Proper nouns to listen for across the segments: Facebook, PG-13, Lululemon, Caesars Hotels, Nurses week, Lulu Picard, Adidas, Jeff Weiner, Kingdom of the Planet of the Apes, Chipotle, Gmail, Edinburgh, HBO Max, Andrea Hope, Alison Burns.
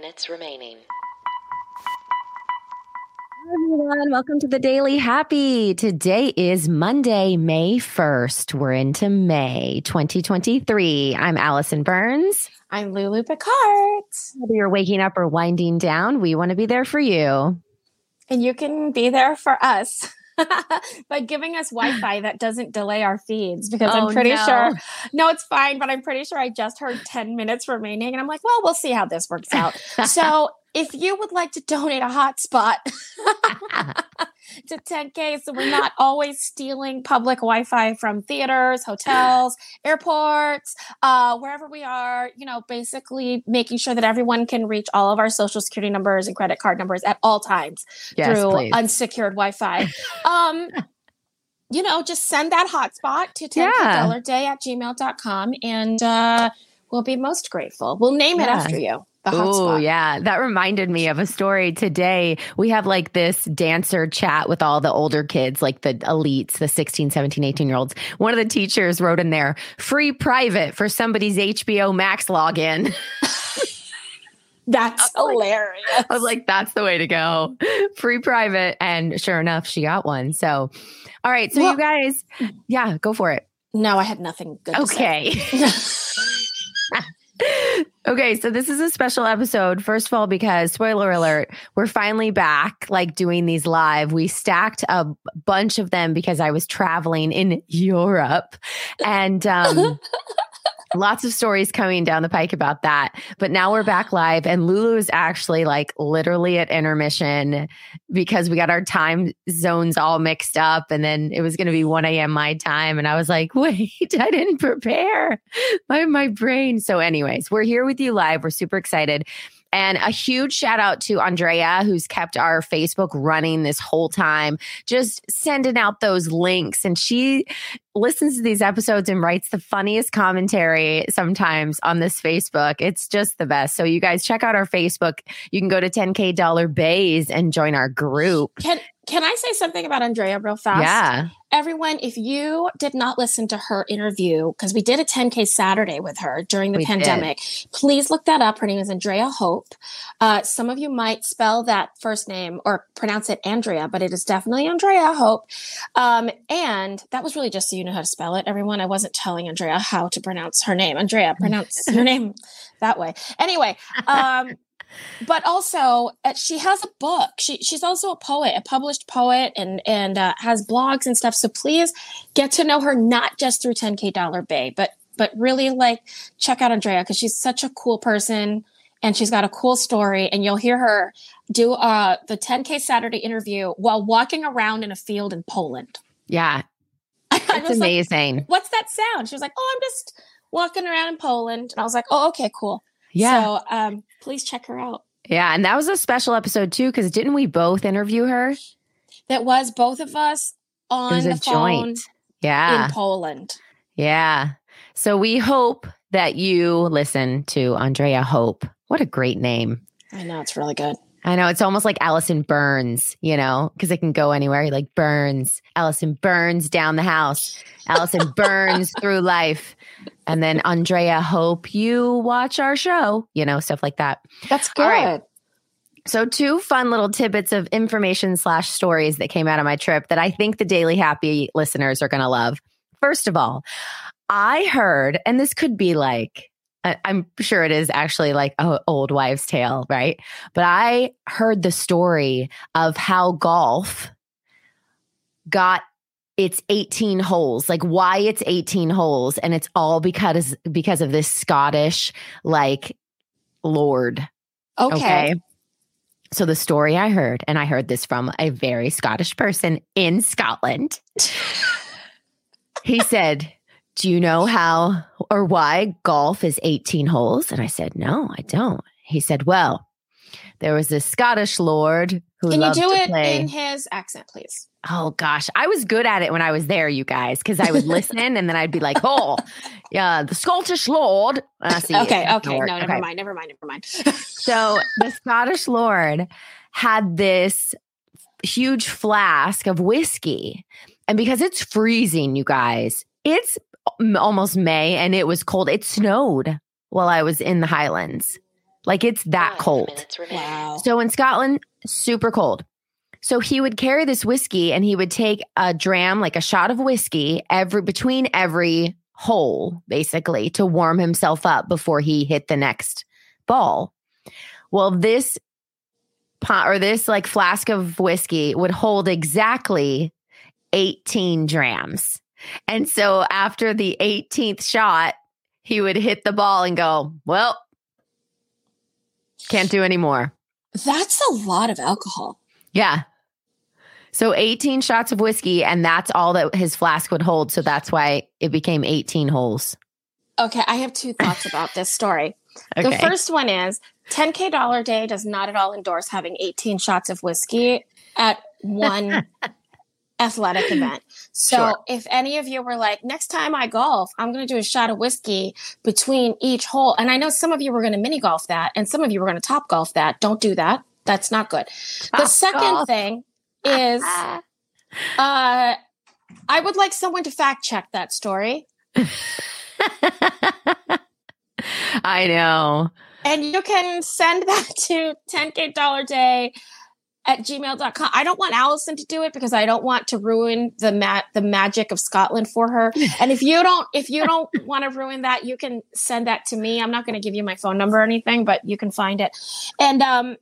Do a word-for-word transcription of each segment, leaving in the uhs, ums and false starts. minutes remaining. Everyone, welcome to the Daily Happy. Today is Monday, May first. We're into May twenty twenty-three. I'm Alison Burns. I'm Lulu Picard. Whether you're waking up or winding down, we want to be there for you. And you can be there for us by giving us Wi-Fi that doesn't delay our feeds, because oh, I'm pretty no. sure, no, it's fine, but I'm pretty sure I just heard ten minutes remaining and I'm like, well, we'll see how this works out. So if you would like to donate a hotspot to ten K, so we're not always stealing public Wi-Fi from theaters, hotels, airports, uh, wherever we are, you know, basically making sure that everyone can reach all of our social security numbers and credit card numbers at all times yes, through please. unsecured Wi-Fi. Um, you know, just send that hotspot to ten K dollar day at gmail dot com and uh, we'll be most grateful. We'll name it yeah. after you. Oh, yeah. That reminded me of a story today. We have like this dancer chat with all the older kids, like the elites, the sixteen, seventeen, eighteen year olds. One of the teachers wrote in there, free private for somebody's H B O Max login. That's I hilarious. Like, I was like, that's the way to go. Free private. And sure enough, she got one. So, all right. So well, you guys, yeah, go for it. No, I had nothing good okay. to say. Okay. Okay, so this is a special episode, first of all, because, spoiler alert, we're finally back, like, doing these live. We stacked a bunch of them because I was traveling in Europe, and um, lots of stories coming down the pike about that. But now we're back live, and Lulu is actually, like, literally at intermission because we got our time zones all mixed up, and then it was going to be one a.m. my time, and I was like, wait, I didn't prepare my, my brain. So anyways, we're here with you live. We're super excited. And a huge shout out to Andrea, who's kept our Facebook running this whole time, just sending out those links. And she listens to these episodes and writes the funniest commentary sometimes on this Facebook. It's just the best. So you guys check out our Facebook. You can go to ten K dollar bays and join our group. Can Can I say something about Andrea real fast? Yeah. Everyone, if you did not listen to her interview, because we did a ten K Saturday with her during the we pandemic, did. please look that up. Her name is Andrea Hope. Uh, some of you might spell that first name or pronounce it Andrea, but it is definitely Andrea Hope. Um, and that was really just so you know how to spell it, everyone. I wasn't telling Andrea how to pronounce her name. Andrea, pronounce your name that way. Anyway. Um, But also, uh, she has a book. She she's also a poet, a published poet, and and uh, has blogs and stuff. So please get to know her, not just through ten K dollar bay, but but really like check out Andrea, because she's such a cool person and she's got a cool story. And you'll hear her do uh, the ten K Saturday interview while walking around in a field in Poland. Yeah, it's amazing. Like, what's that sound? She was like, "Oh, I'm just walking around in Poland," and I was like, "Oh, okay, cool." Yeah. So um, please check her out. Yeah. And that was a special episode too, because didn't we both interview her? That was both of us on the phone joint. Yeah. In Poland. Yeah. So we hope that you listen to Andrea Hope. What a great name. I know. It's really good. I know. It's almost like Alison Burns, you know, because it can go anywhere. You're like Burns, Alison Burns down the house, Alison Burns through life. And then Andrea Hope, you watch our show, you know, stuff like that. That's good. All right. So two fun little tidbits of information slash stories that came out of my trip that I think the Daily Happy listeners are going to love. First of all, I heard, and this could be like, I'm sure it is actually like an old wives' tale, right? But I heard the story of how golf got its eighteen holes, like why it's eighteen holes. And it's all because, because of this Scottish, like, lord. Okay. Okay. So the story I heard, and I heard this from a very Scottish person in Scotland. He said, do you know how or why golf is eighteen holes? And I said, no, I don't. He said, well, there was this Scottish lord who Can loved to play. Can you do it play. in his accent, please? Oh, gosh. I was good at it when I was there, you guys, because I would listen and then I'd be like, oh, yeah, the Scottish lord. And I see okay, it. okay. Lord. No, never okay. mind, never mind, never mind. So the Scottish lord had this huge flask of whiskey. And because it's freezing, you guys, it's almost May and it was cold. It snowed while I was in the Highlands. Like it's that cold. Wow. So in Scotland, super cold. So he would carry this whiskey and he would take a dram, like a shot of whiskey every between every hole, basically, to warm himself up before he hit the next ball. Well, this pot or this like flask of whiskey would hold exactly eighteen drams. And so after the eighteenth shot, he would hit the ball and go, well, can't do anymore. That's a lot of alcohol. Yeah. So eighteen shots of whiskey, and that's all that his flask would hold. So that's why it became eighteen holes. Okay. I have two thoughts about this story. Okay. The first one is ten K Dollar Day does not at all endorse having eighteen shots of whiskey at one athletic event. So sure. If any of you were like, next time I golf, I'm going to do a shot of whiskey between each hole. And I know some of you were going to mini golf that, and some of you were going to top golf that. Don't do that. That's not good. Top the second golf. thing is uh, I would like someone to fact check that story. I know. And you can send that to ten K Dollar Day at gmail dot com. I don't want Alison to do it because I don't want to ruin the ma- the magic of Scotland for her. And if you don't if you don't want to ruin that, you can send that to me. I'm not going to give you my phone number or anything, but you can find it. And um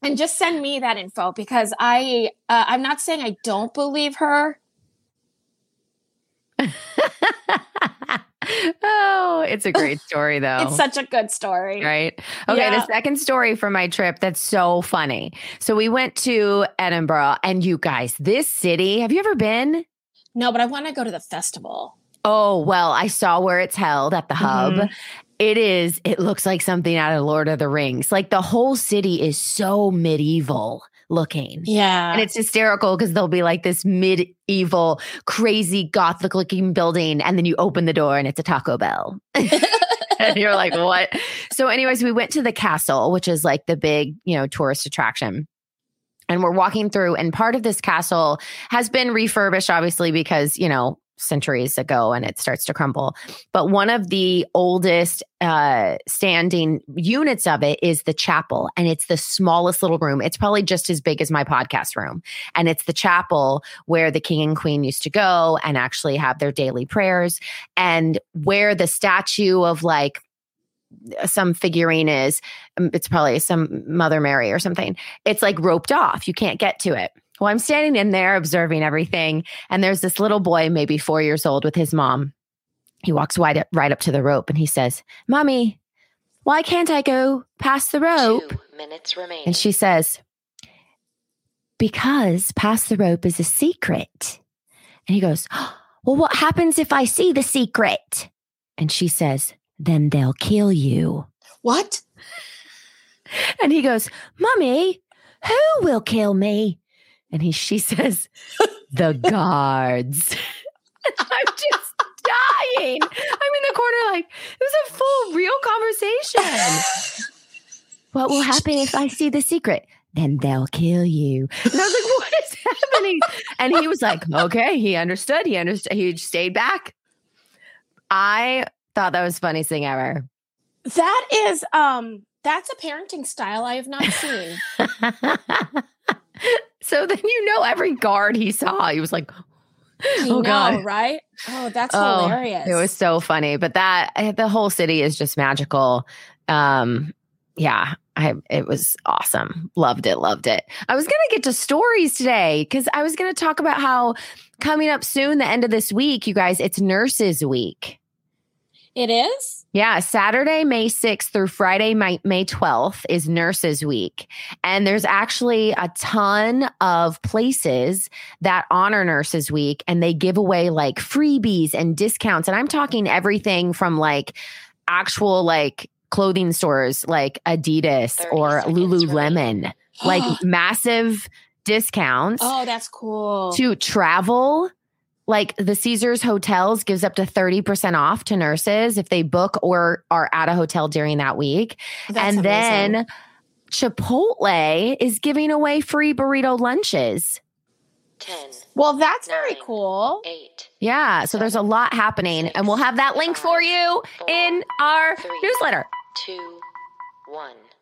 and just send me that info because I uh, I'm not saying I don't believe her. Oh, it's a great story, though. It's such a good story. Right? Okay, yeah. The second story from my trip that's so funny. So we went to Edinburgh, and you guys, this city, have you ever been? No, but I want to go to the festival. Oh, well, I saw where it's held at the mm-hmm. hub. It is, it looks like something out of Lord of the Rings. Like the whole city is so medieval looking. Yeah. And it's hysterical because there'll be like this medieval, crazy Gothic looking building. And then you open the door and it's a Taco Bell. And you're like, what? So anyways, we went to the castle, which is like the big, you know, tourist attraction. And we're walking through and part of this castle has been refurbished, obviously, because, you know, centuries ago and it starts to crumble. But one of the oldest uh, standing units of it is the chapel. And it's the smallest little room. It's probably just as big as my podcast room. And it's the chapel where the king and queen used to go and actually have their daily prayers and where the statue of like some figurine is. It's probably some Mother Mary or something. It's like roped off. You can't get to it. Well, I'm standing in there observing everything. And there's this little boy, maybe four years old with his mom. He walks wide up, right up to the rope and he says, Mommy, why can't I go past the rope? Two minutes remaining. And she says, because past the rope is a secret. And he goes, well, what happens if I see the secret? And she says, then they'll kill you. What? And he goes, Mommy, who will kill me? And he, she says, the guards. I'm just dying. I'm in the corner like, it was a full real conversation. What will happen if I see the secret? Then they'll kill you. And I was like, what is happening? And he was like, okay, he understood. He understood. He stayed back. I thought that was the funniest thing ever. That is, um, that's a parenting style I have not seen. So then you know every guard he saw, he was like, oh, know, God. Right? Oh, that's oh, hilarious. It was so funny. But that, the whole city is just magical. Um, yeah, I, it was awesome. Loved it, loved it. I was going to get to stories today because I was going to talk about how coming up soon, the end of this week, you guys, it's Nurses Week. It is? Yeah. Saturday, May sixth through Friday, May twelfth is Nurses Week. And there's actually a ton of places that honor Nurses Week and they give away like freebies and discounts. And I'm talking everything from like actual like clothing stores like Adidas or Lululemon, right? Like massive discounts. Oh, that's cool. To travel. Like the Caesars Hotels gives up to thirty percent off to nurses if they book or are at a hotel during that week. That's and amazing. Then Chipotle is giving away free burrito lunches. ten Well, that's nine, very cool. eight Yeah. So seven, there's a lot happening six, and we'll have that link five, for you four, in our three, newsletter. two one.